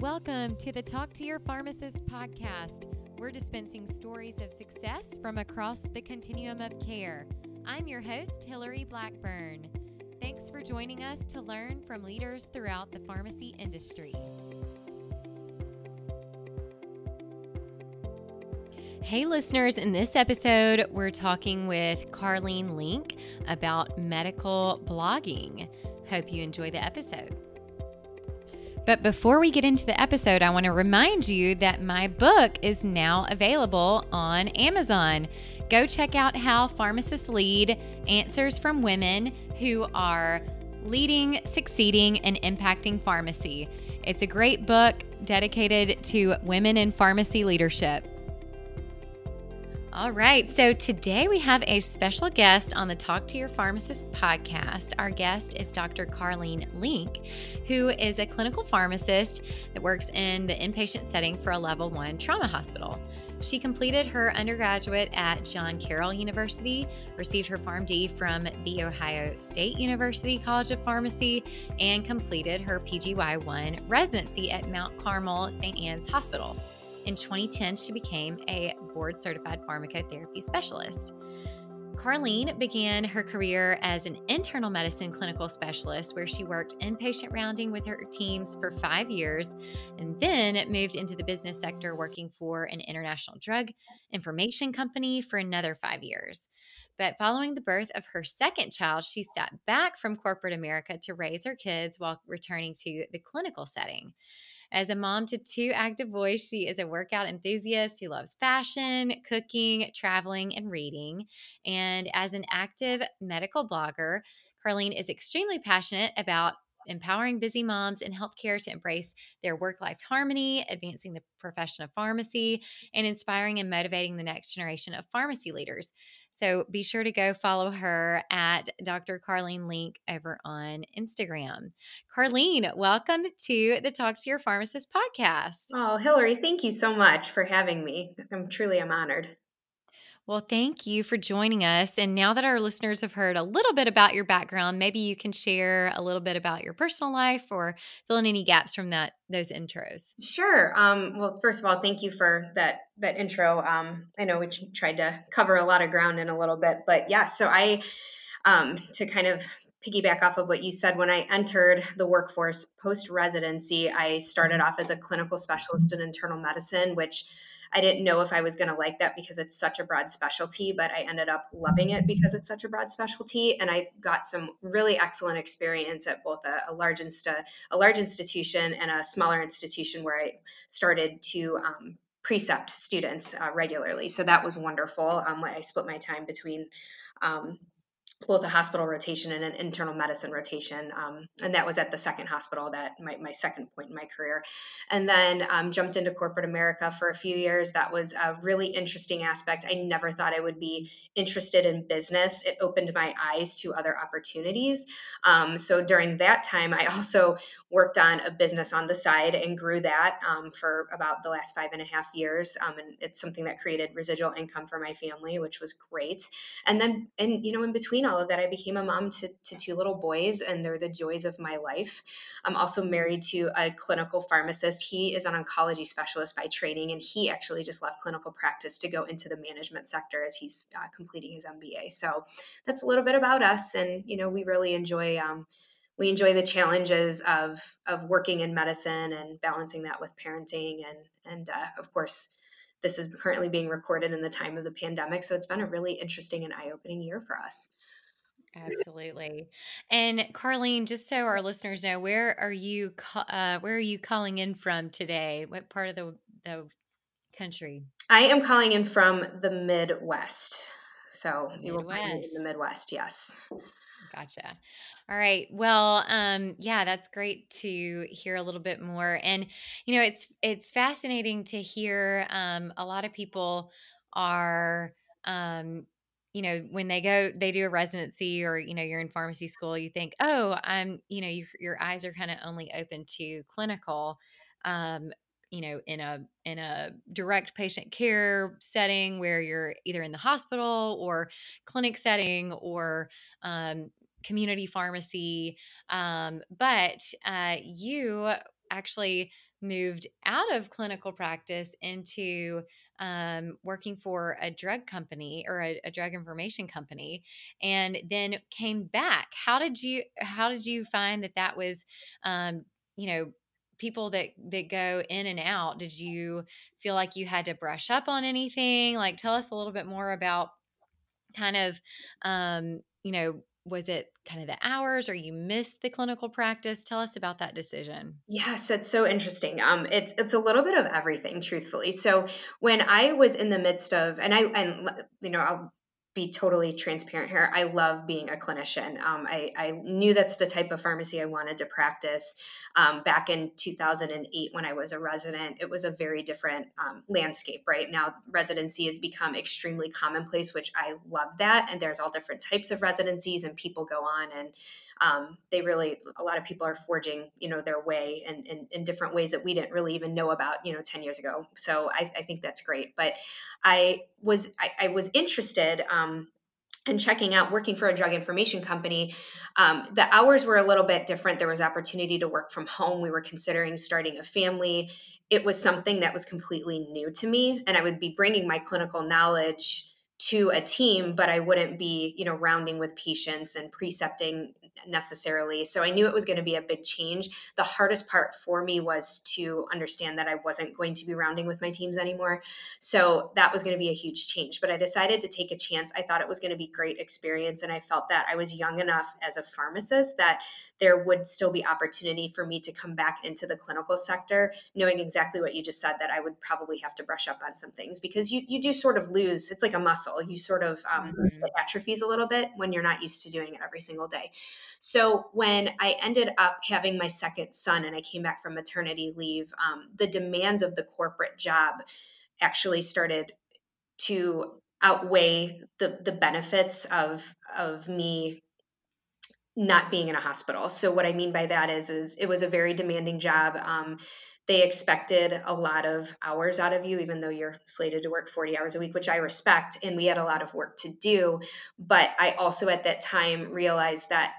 Welcome to the Talk to Your Pharmacist podcast. We're dispensing stories of success from across the continuum of care. I'm your host, Hillary Blackburn. Thanks for joining us to learn from leaders throughout the pharmacy industry. Hey listeners, in this episode, we're talking with Carleen Link about medical blogging. Hope you enjoy the episode. But before we get into the episode, I want to remind you that my book is now available on Amazon. Go check out How Pharmacists Lead, Answers from Women Who Are Leading, Succeeding, and Impacting Pharmacy. It's a great book dedicated to women in pharmacy leadership. All right, so today we have a special guest on the Talk to Your Pharmacist podcast. Our guest is Dr. Carleen Link, who is a clinical pharmacist that works in the inpatient setting for a level 1 trauma hospital. She completed her undergraduate at John Carroll University, received her PharmD from the Ohio State University College of Pharmacy, and completed her PGY-1 residency at Mount Carmel St. Anne's Hospital. In 2010, she became a board-certified pharmacotherapy specialist. Carleen began her career as an internal medicine clinical specialist, where she worked inpatient rounding with her teams for 5 years, and then moved into the business sector working for an international drug information company for another 5 years. But following the birth of her second child, she stepped back from corporate America to raise her kids while returning to the clinical setting. As a mom to 2 active boys, she is a workout enthusiast who loves fashion, cooking, traveling, and reading. And as an active medical blogger, Carleen is extremely passionate about empowering busy moms in healthcare to embrace their work-life harmony, advancing the profession of pharmacy, and inspiring and motivating the next generation of pharmacy leaders. So be sure to go follow her at Dr. Carleen Link over on Instagram. Carleen, welcome to the Talk to Your Pharmacist podcast. Oh, Hillary, thank you so much for having me. I'm honored. Well, thank you for joining us. And now that our listeners have heard a little bit about your background, maybe you can share a little bit about your personal life or fill in any gaps from those intros. Sure. Well, first of all, thank you for that intro. I know we tried to cover a lot of ground in a little bit, but yeah, so I, to kind of piggyback off of what you said, when I entered the workforce post-residency, I started off as a clinical specialist in internal medicine, which I didn't know if I was going to like that because it's such a broad specialty, but I ended up loving it because it's such a broad specialty. And I got some really excellent experience at both a large institution and a smaller institution where I started to precept students regularly. So that was wonderful. I split my time between both a hospital rotation and an internal medicine rotation. And that was at the second hospital, my second point in my career. And then jumped into corporate America for a few years. That was a really interesting aspect. I never thought I would be interested in business. It opened my eyes to other opportunities. So during that time, I also worked on a business on the side and grew that for about the last 5.5 years. And it's something that created residual income for my family, which was great. And then, in between all of that, I became a mom to 2 little boys, and they're the joys of my life. I'm also married to a clinical pharmacist. He is an oncology specialist by training, and he actually just left clinical practice to go into the management sector as he's completing his MBA. So that's a little bit about us, and we really enjoy the challenges of working in medicine and balancing that with parenting, and of course. This is currently being recorded in the time of the pandemic. So it's been a really interesting and eye-opening year for us. Absolutely. And Carleen, just so our listeners know, where are you calling in from today? What part of the country? I am calling in from the Midwest. So you will find me in the Midwest. Yes. Gotcha. All right. Well, yeah, that's great to hear a little bit more. And, it's fascinating to hear a lot of people are, when they do a residency or, you're in pharmacy school, you think, oh, your eyes are kind of only open to clinical, in a direct patient care setting where you're either in the hospital or clinic setting or community pharmacy. But you actually moved out of clinical practice into working for a drug company or a drug information company, and then came back. How did you find that was, people that go in and out? Did you feel like you had to brush up on anything? Like, tell us a little bit more about kind of, was it kind of the hours, or you missed the clinical practice? Tell us about that decision. Yes, it's so interesting. It's a little bit of everything, truthfully. So when I was in the midst of, I'll be totally transparent here. I love being a clinician. I knew that's the type of pharmacy I wanted to practice. Back in 2008, when I was a resident, it was a very different landscape. Right now, residency has become extremely commonplace, which I love that. And there's all different types of residencies, and people go on, and a lot of people are forging, their way in different ways that we didn't really even know about, 10 years ago. So I think that's great. But I was interested in checking out working for a drug information company. The hours were a little bit different. There was opportunity to work from home. We were considering starting a family. It was something that was completely new to me, and I would be bringing my clinical knowledge to a team, but I wouldn't be, rounding with patients and precepting necessarily. So I knew it was going to be a big change. The hardest part for me was to understand that I wasn't going to be rounding with my teams anymore. So that was going to be a huge change, but I decided to take a chance. I thought it was going to be great experience. And I felt that I was young enough as a pharmacist that there would still be opportunity for me to come back into the clinical sector, knowing exactly what you just said, that I would probably have to brush up on some things, because you do sort of lose, it's like a muscle. You sort of atrophies a little bit when you're not used to doing it every single day. So when I ended up having my second son and I came back from maternity leave, the demands of the corporate job actually started to outweigh the benefits of me not being in a hospital. So what I mean by that is it was a very demanding job. They expected a lot of hours out of you, even though you're slated to work 40 hours a week, which I respect. And we had a lot of work to do. But I also at that time realized that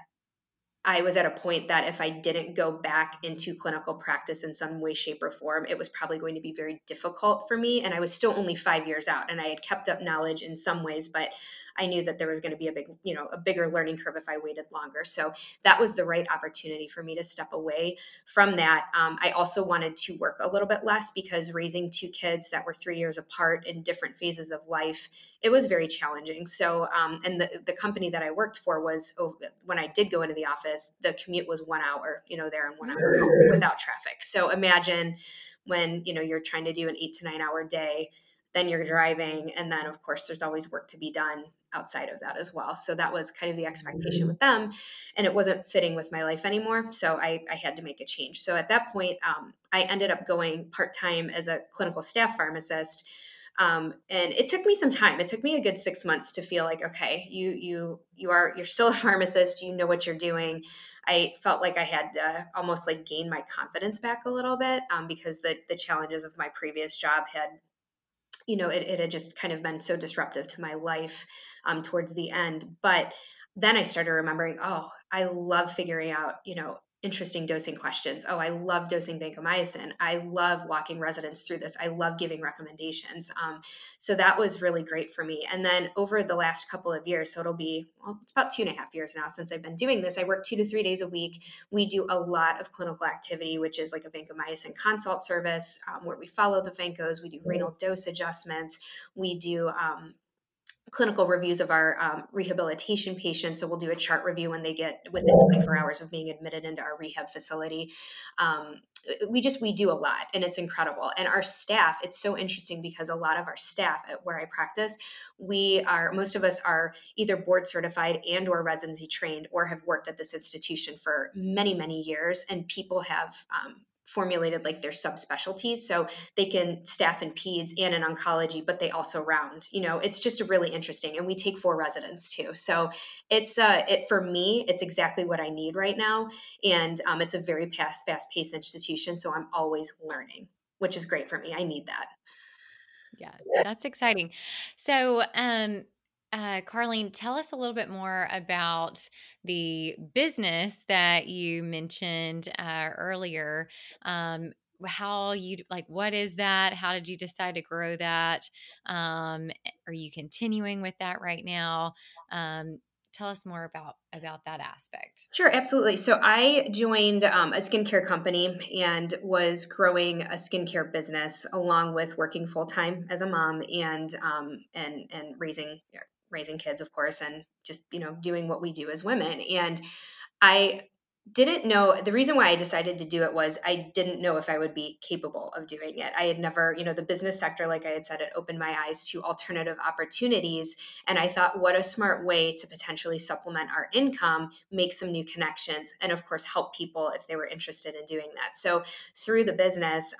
I was at a point that if I didn't go back into clinical practice in some way, shape, or form, it was probably going to be very difficult for me. And I was still only 5 years out, and I had kept up knowledge in some ways, but I knew that there was going to be a bigger learning curve if I waited longer. So that was the right opportunity for me to step away from that. I also wanted to work a little bit less, because raising two kids that were 3 years apart in different phases of life, it was very challenging. So, and the company that I worked for was, when I did go into the office, the commute was 1 hour, there and 1 hour without traffic. So imagine when, you're trying to do an 8 to 9 hour day, then you're driving. And then of course, there's always work to be done outside of that as well. So that was kind of the expectation with them, and it wasn't fitting with my life anymore. So I had to make a change. So at that point, I ended up going part-time as a clinical staff pharmacist. And it took me some time. It took me a good 6 months to feel like, okay, you're still a pharmacist, you know what you're doing. I felt like I had almost like gained my confidence back a little bit, because the challenges of my previous job had, it had just kind of been so disruptive to my life towards the end. But then I started remembering, oh, I love figuring out, interesting dosing questions. Oh, I love dosing vancomycin. I love walking residents through this. I love giving recommendations. So that was really great for me. And then over the last couple of years, so it'll be, it's about 2.5 years now since I've been doing this. I work 2 to 3 days a week. We do a lot of clinical activity, which is like a vancomycin consult service, where we follow the vancos. We do renal dose adjustments. We do, clinical reviews of our rehabilitation patients. So we'll do a chart review when they get within 24 hours of being admitted into our rehab facility. We do a lot, and it's incredible. And our staff, it's so interesting because a lot of our staff at where I practice, most of us are either board certified and or residency trained, or have worked at this institution for many, many years. And people have, formulated like their subspecialties, so they can staff in peds and in oncology, but they also round. It's just really interesting, and we take 4 residents too. So it's for me, it's exactly what I need right now, and it's a very fast-paced institution, so I'm always learning, which is great for me. I need that. Yeah, that's exciting. So, Carleen, tell us a little bit more about the business that you mentioned earlier. how you, like, what is that? How did you decide to grow that? Are you continuing with that right now? Tell us more about that aspect. Sure, absolutely. So I joined a skincare company and was growing a skincare business along with working full time as a mom and raising kids, of course, and just, you know, doing what we do as women. And I didn't know, the reason why I decided to do it was I didn't know if I would be capable of doing it. I had never, you know, the business sector, like I had said, it opened my eyes to alternative opportunities. And I thought, what a smart way to potentially supplement our income, make some new connections, and of course, help people if they were interested in doing that. So through the business,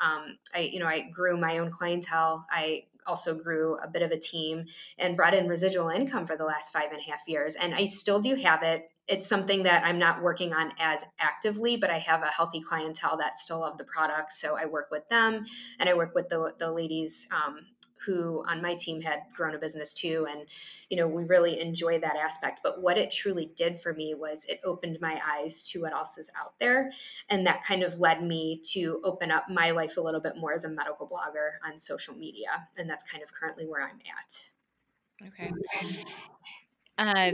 I grew my own clientele. I also grew a bit of a team and brought in residual income for the last 5.5 years. And I still do have it. It's something that I'm not working on as actively, but I have a healthy clientele that still love the product. So I work with them, and I work with the ladies who on my team had grown a business too. And, you know, we really enjoy that aspect. But what it truly did for me was it opened my eyes to what else is out there. And that kind of led me to open up my life a little bit more as a medical blogger on social media. And that's kind of currently where I'm at. Okay.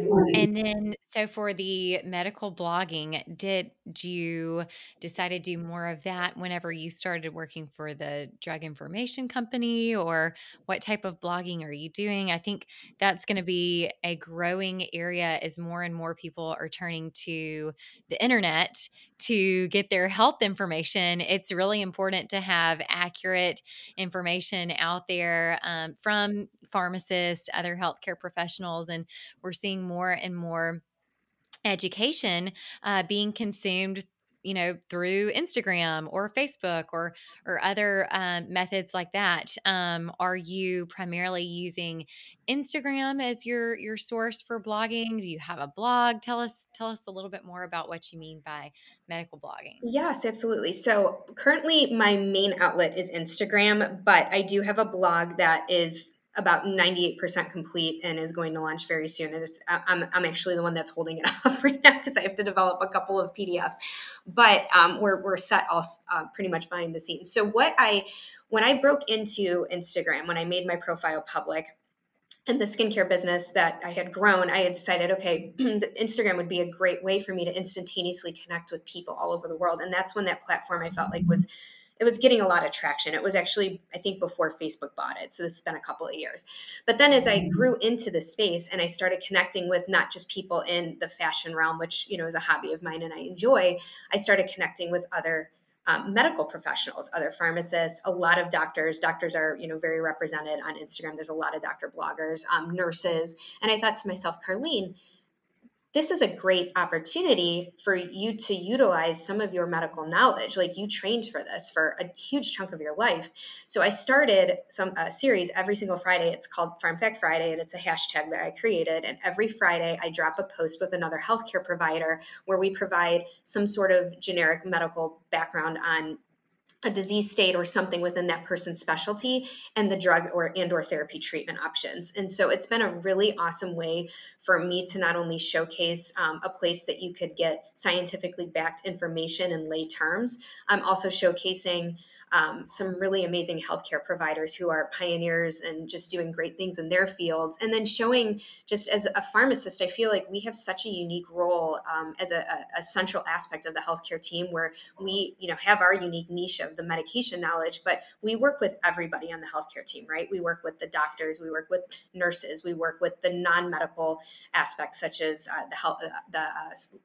And then, so for the medical blogging, did you decide to do more of that whenever you started working for the drug information company, or what type of blogging are you doing? I think that's going to be a growing area as more and more people are turning to the internet to get their health information. It's really important to have accurate information out there from pharmacists, other healthcare professionals, and we're seeing more and more education being consumed, you know, through Instagram or Facebook or other methods like that. Are you primarily using Instagram as your source for blogging? Do you have a blog? Tell us a little bit more about what you mean by medical blogging. Yes, absolutely. So currently my main outlet is Instagram, but I do have a blog that is about 98% complete and is going to launch very soon. And it's, I'm actually the one that's holding it off right now because I have to develop a couple of PDFs, but we're set all pretty much behind the scenes. So when I broke into Instagram, when I made my profile public, and the skincare business that I had grown, I had decided, okay, Instagram would be a great way for me to instantaneously connect with people all over the world. And that's when that platform I felt like it was getting a lot of traction. It was actually, I think, before Facebook bought it. So this has been a couple of years. But then as I grew into the space and I started connecting with not just people in the fashion realm, which, you know, is a hobby of mine and I enjoy, I started connecting with other medical professionals, other pharmacists, a lot of doctors. Doctors are, you know, very represented on Instagram. There's a lot of doctor bloggers, nurses. And I thought to myself, Carleen, this is a great opportunity for you to utilize some of your medical knowledge. Like, you trained for this for a huge chunk of your life. So I started a series every single Friday. It's called Pharm Fact Friday, and it's a hashtag that I created. And every Friday I drop a post with another healthcare provider where we provide some sort of generic medical background on a disease state or something within that person's specialty and the drug or therapy treatment options. And so it's been a really awesome way for me to not only showcase a place that you could get scientifically backed information in lay terms, I'm also showcasing some really amazing healthcare providers who are pioneers and just doing great things in their fields. And then showing, just as a pharmacist, I feel like we have such a unique role as a central aspect of the healthcare team, where we, you know, have our unique niche of the medication knowledge, but we work with everybody on the healthcare team, right? We work with the doctors, we work with nurses, we work with the non-medical aspects, such as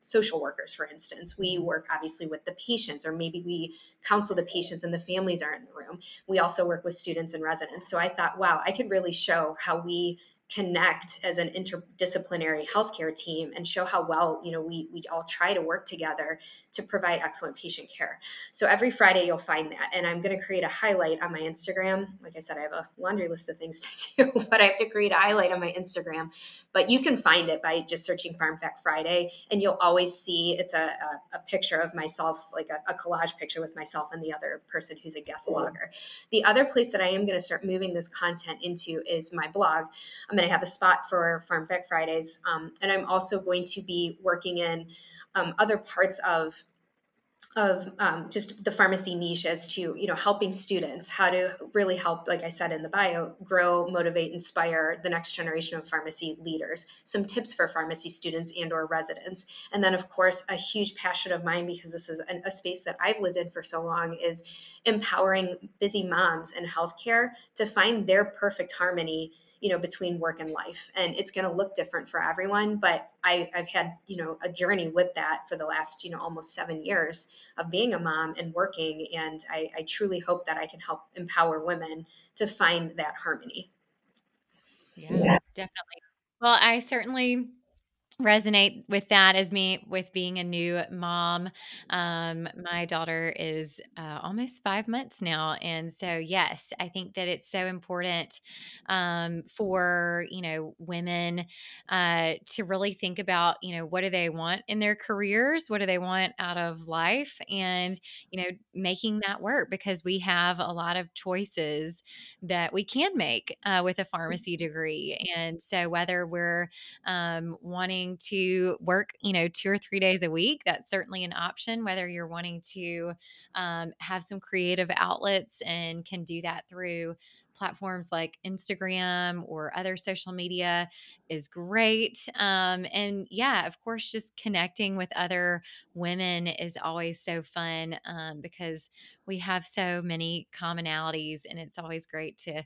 social workers, for instance. We work obviously with the patients, or maybe we counsel the patients and the families are in the room. We also work with students and residents. So I thought, wow, I could really show how we connect as an interdisciplinary healthcare team and show how well, you know, we all try to work together to provide excellent patient care. So every Friday you'll find that. And I'm going to create a highlight on my Instagram. Like I said, I have a laundry list of things to do, but I have to create a highlight on my Instagram. But you can find it by just searching Pharm Fact Friday, and you'll always see it's a picture of myself, like a collage picture with myself and the other person who's a guest blogger. The other place that I am going to start moving this content into is my blog. I'm going to have a spot for Pharm Fact Fridays, and I'm also going to be working in other parts of of just the pharmacy niche as to, you know, helping students, how to really help, like I said in the bio, grow, motivate, inspire the next generation of pharmacy leaders, some tips for pharmacy students and or residents. And then, of course, a huge passion of mine, because this is a space that I've lived in for so long, is empowering busy moms in healthcare to find their perfect harmony, you know, between work and life. And it's going to look different for everyone, but I've had, you know, a journey with that for the last, you know, almost 7 years of being a mom and working. And I truly hope that I can help empower women to find that harmony. Yeah, definitely. Well, I certainly resonate with that as me with being a new mom. My daughter is almost 5 months now. And so, yes, I think that it's so important for, you know, women to really think about, you know, what do they want in their careers? What do they want out of life? And, you know, making that work, because we have a lot of choices that we can make with a pharmacy degree. And so whether we're wanting to work, you know, 2 or 3 days a week, that's certainly an option. Whether you're wanting to have some creative outlets and can do that through platforms like Instagram or other social media is great. And yeah, of course, just connecting with other women is always so fun because we have so many commonalities, and it's always great to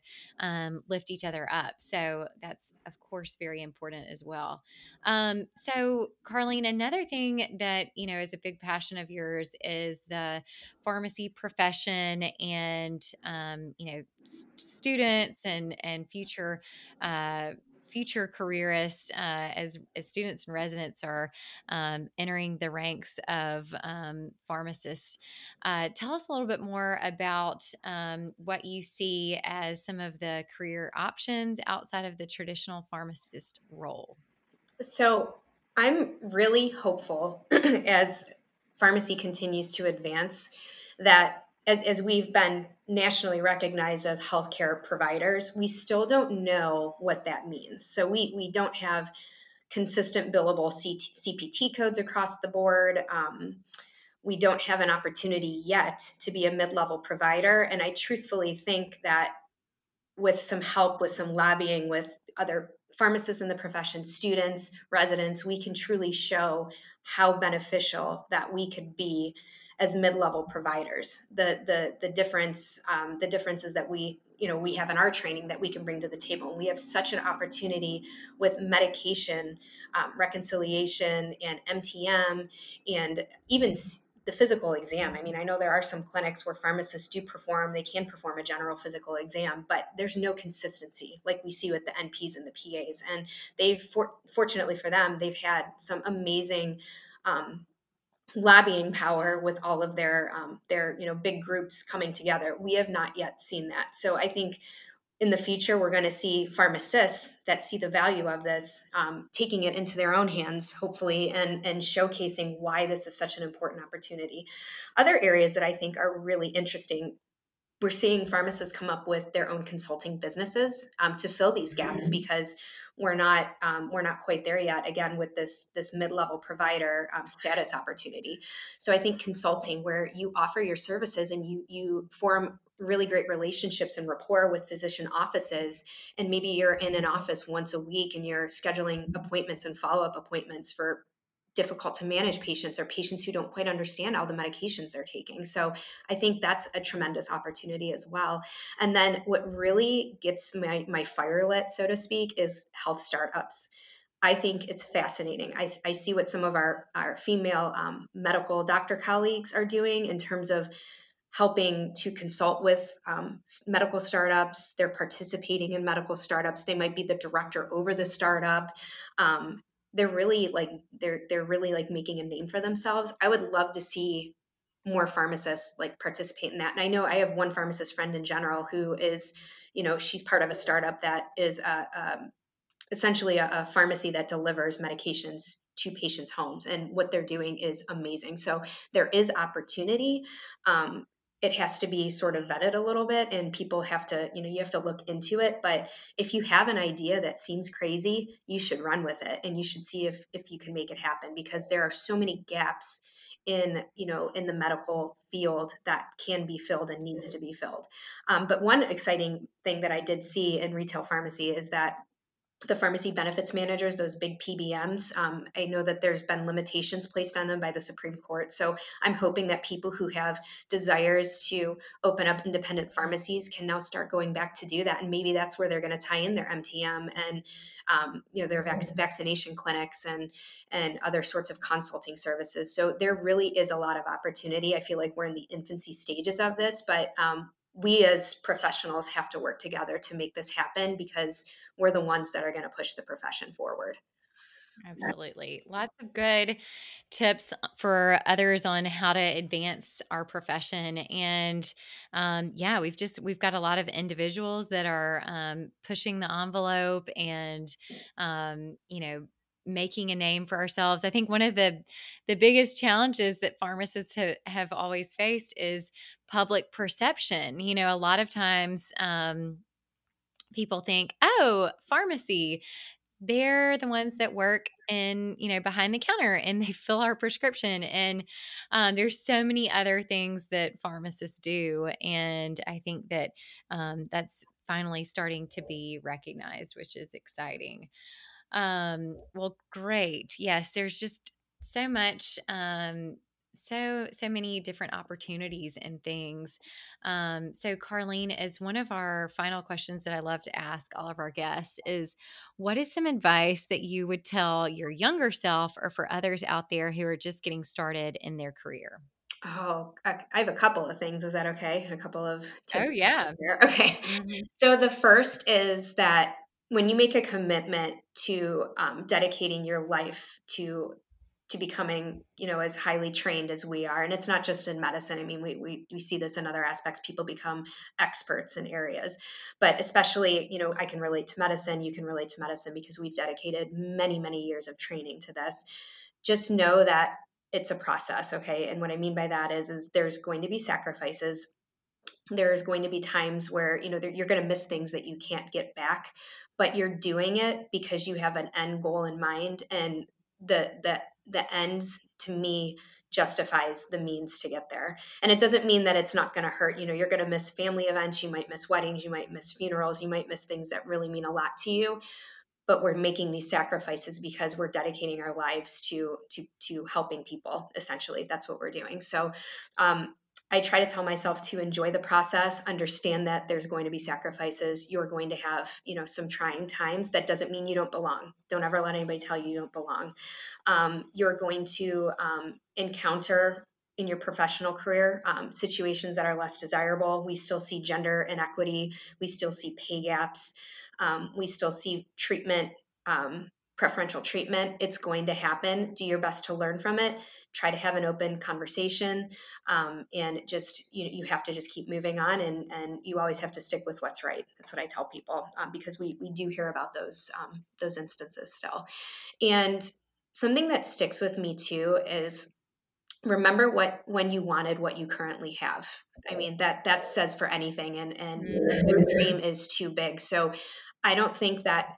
lift each other up. So that's, of course, very important as well. So Carleen, another thing that, you know, is a big passion of yours is the pharmacy profession and, you know, students and future careerists as students and residents are entering the ranks of pharmacists. Tell us a little bit more about what you see as some of the career options outside of the traditional pharmacist role. So I'm really hopeful as pharmacy continues to advance that as we've been nationally recognized as healthcare providers, we still don't know what that means. So we don't have consistent billable CPT codes across the board. We don't have an opportunity yet to be a mid-level provider. And I truthfully think that with some help, with some lobbying, with other pharmacists in the profession, students, residents, we can truly show how beneficial that we could be as mid-level providers. The differences that we have in our training that we can bring to the table. And we have such an opportunity with medication, reconciliation, and MTM, and even the physical exam. I mean, I know there are some clinics where pharmacists can perform a general physical exam, but there's no consistency like we see with the NPs and the PAs. And they've, fortunately for them, they've had some amazing, lobbying power with all of their big groups coming together. We have not yet seen that. So I think in the future, we're going to see pharmacists that see the value of this, taking it into their own hands, hopefully, and showcasing why this is such an important opportunity. Other areas that I think are really interesting, we're seeing pharmacists come up with their own consulting businesses to fill these gaps, because we're not quite there yet, again, with this mid-level provider status opportunity. So I think consulting, where you offer your services and you form really great relationships and rapport with physician offices, and maybe you're in an office once a week and you're scheduling appointments and follow-up appointments for difficult to manage patients or patients who don't quite understand all the medications they're taking. So I think that's a tremendous opportunity as well. And then what really gets my fire lit, so to speak, is health startups. I think it's fascinating. I see what some of our female medical doctor colleagues are doing in terms of helping to consult with medical startups. They're participating in medical startups. They might be the director over the startup. They're really making a name for themselves. I would love to see more pharmacists participate in that. And I know I have one pharmacist friend in general who is, you know, she's part of a startup that is essentially a pharmacy that delivers medications to patients' homes, and what they're doing is amazing. So there is opportunity. It has to be sort of vetted a little bit, and people have to, you know, you have to look into it. But if you have an idea that seems crazy, you should run with it, and you should see if you can make it happen, because there are so many gaps in the medical field that can be filled and needs to be filled. But one exciting thing that I did see in retail pharmacy is that the pharmacy benefits managers, those big PBMs, I know that there's been limitations placed on them by the Supreme Court. So I'm hoping that people who have desires to open up independent pharmacies can now start going back to do that. And maybe that's where they're going to tie in their MTM and their vaccination clinics and other sorts of consulting services. So there really is a lot of opportunity. I feel like we're in the infancy stages of this, but we as professionals have to work together to make this happen, because we're the ones that are going to push the profession forward. Absolutely. Lots of good tips for others on how to advance our profession. And we've got a lot of individuals that are pushing the envelope and, making a name for ourselves. I think one of the biggest challenges that pharmacists have always faced is public perception. You know, a lot of times people think, oh, pharmacy, they're the ones that work in, behind the counter and they fill our prescription. And there's so many other things that pharmacists do. And I think that that's finally starting to be recognized, which is exciting. Well, great. Yes, there's just so much, so many different opportunities and things. So Carleen, as one of our final questions that I love to ask all of our guests is, what is some advice that you would tell your younger self or for others out there who are just getting started in their career? Oh, I have a couple of things. Is that okay? A couple of tips. Oh, yeah. Okay. Mm-hmm. So the first is that when you make a commitment to dedicating your life to becoming, as highly trained as we are. And it's not just in medicine. I mean, we see this in other aspects. People become experts in areas, but especially, I can relate to medicine. You can relate to medicine because we've dedicated many, many years of training to this. Just know that it's a process. Okay. And what I mean by that is there's going to be sacrifices. There's going to be times where, you're going to miss things that you can't get back, but you're doing it because you have an end goal in mind. And the ends, to me, justifies the means to get there. And it doesn't mean that it's not going to hurt. You're going to miss family events. You might miss weddings. You might miss funerals. You might miss things that really mean a lot to you. But we're making these sacrifices because we're dedicating our lives to helping people, essentially. That's what we're doing. So I try to tell myself to enjoy the process, understand that there's going to be sacrifices. You're going to have, some trying times. That doesn't mean you don't belong. Don't ever let anybody tell you you don't belong. You're going to encounter in your professional career situations that are less desirable. We still see gender inequity. We still see pay gaps. We still see treatment, preferential treatment. It's going to happen. Do your best to learn from it. Try to have an open conversation, and just, you have to just keep moving on, and you always have to stick with what's right. That's what I tell people, because we do hear about those instances still. And something that sticks with me too is remember when you wanted what you currently have. I mean, that says for anything, and your dream is too big. So I don't think that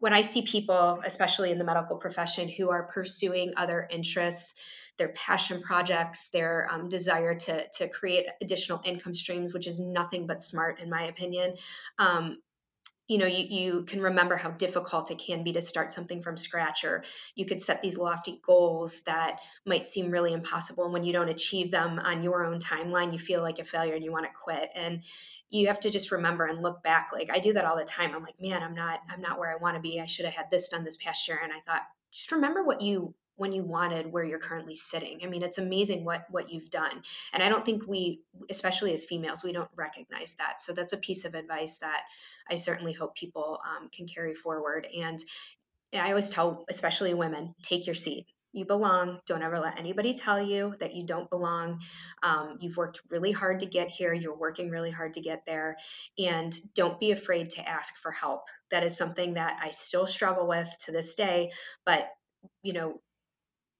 when I see people, especially in the medical profession, who are pursuing other interests, their passion projects, their desire to create additional income streams, which is nothing but smart, in my opinion. You can remember how difficult it can be to start something from scratch, or you could set these lofty goals that might seem really impossible. And when you don't achieve them on your own timeline, you feel like a failure and you want to quit. And you have to just remember and look back. Like I do that all the time. I'm like, man, I'm not where I want to be. I should have had this done this past year. And I thought, just remember when you wanted where you're currently sitting. I mean, it's amazing what you've done. And I don't think we, especially as females, we don't recognize that. So that's a piece of advice that I certainly hope people can carry forward. And I always tell, especially women, take your seat. You belong. Don't ever let anybody tell you that you don't belong. You've worked really hard to get here. You're working really hard to get there. And don't be afraid to ask for help. That is something that I still struggle with to this day, but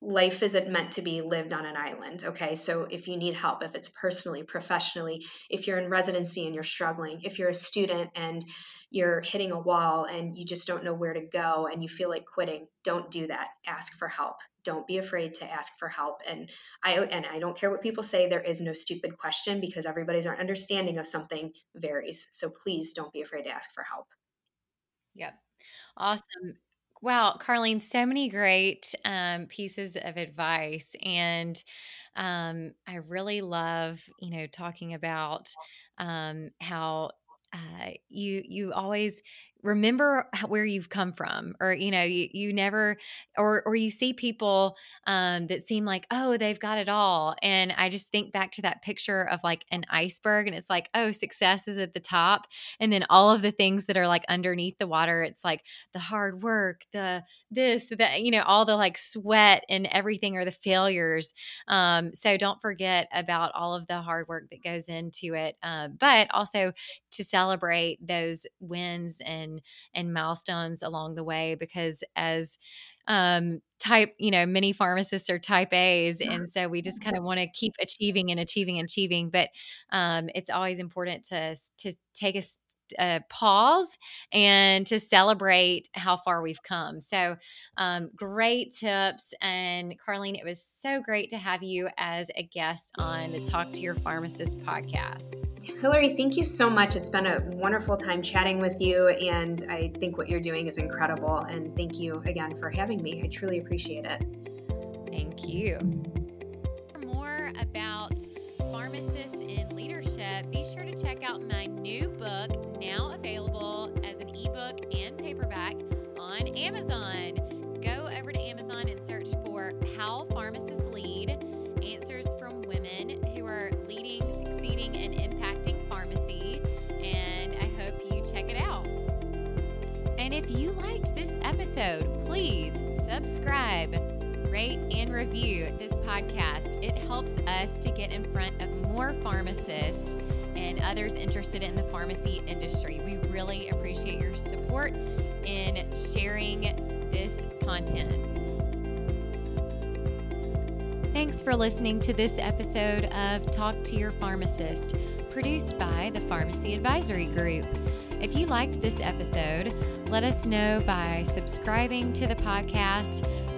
life isn't meant to be lived on an island, okay? So if you need help, if it's personally, professionally, if you're in residency and you're struggling, if you're a student and you're hitting a wall and you just don't know where to go and you feel like quitting, don't do that. Ask for help. don't be afraid to ask for help. And I don't care what people say, there is no stupid question, because everybody's understanding of something varies. So please don't be afraid to ask for help. Yep. Awesome. Wow, Carleen, so many great pieces of advice. And I really love, talking about how you always remember where you've come from, or, you never, or you see people that seem like, oh, they've got it all. And I just think back to that picture of like an iceberg, and it's like, oh, success is at the top. And then all of the things that are like underneath the water, it's like the hard work, all the like sweat and everything, are the failures. So don't forget about all of the hard work that goes into it. But also to celebrate those wins and milestones along the way, because as many pharmacists are type A's. And so we just kind of want to keep achieving. But it's always important to take a pause and to celebrate how far we've come. So great tips. And Carleen, it was so great to have you as a guest on the Talk to Your Pharmacist podcast. Hillary, thank you so much. It's been a wonderful time chatting with you, and I think what you're doing is incredible. And thank you again for having me. I truly appreciate it. Thank you. For more about pharmacists in leadership, be sure to check out my new book, now available as an ebook and paperback on Amazon. Go over to Amazon and search for How Pharmacists Lead, Answers from Women Who Are Leading, Succeeding, and Impacting Pharmacy, and I hope you check it out. And if you liked this episode, please subscribe, rate, and review this podcast. It helps us to get in front of more pharmacists and others interested in the pharmacy industry. We really appreciate your support in sharing this content. Thanks for listening to this episode of Talk to Your Pharmacist, produced by the Pharmacy Advisory Group. If you liked this episode, let us know by subscribing to the podcast,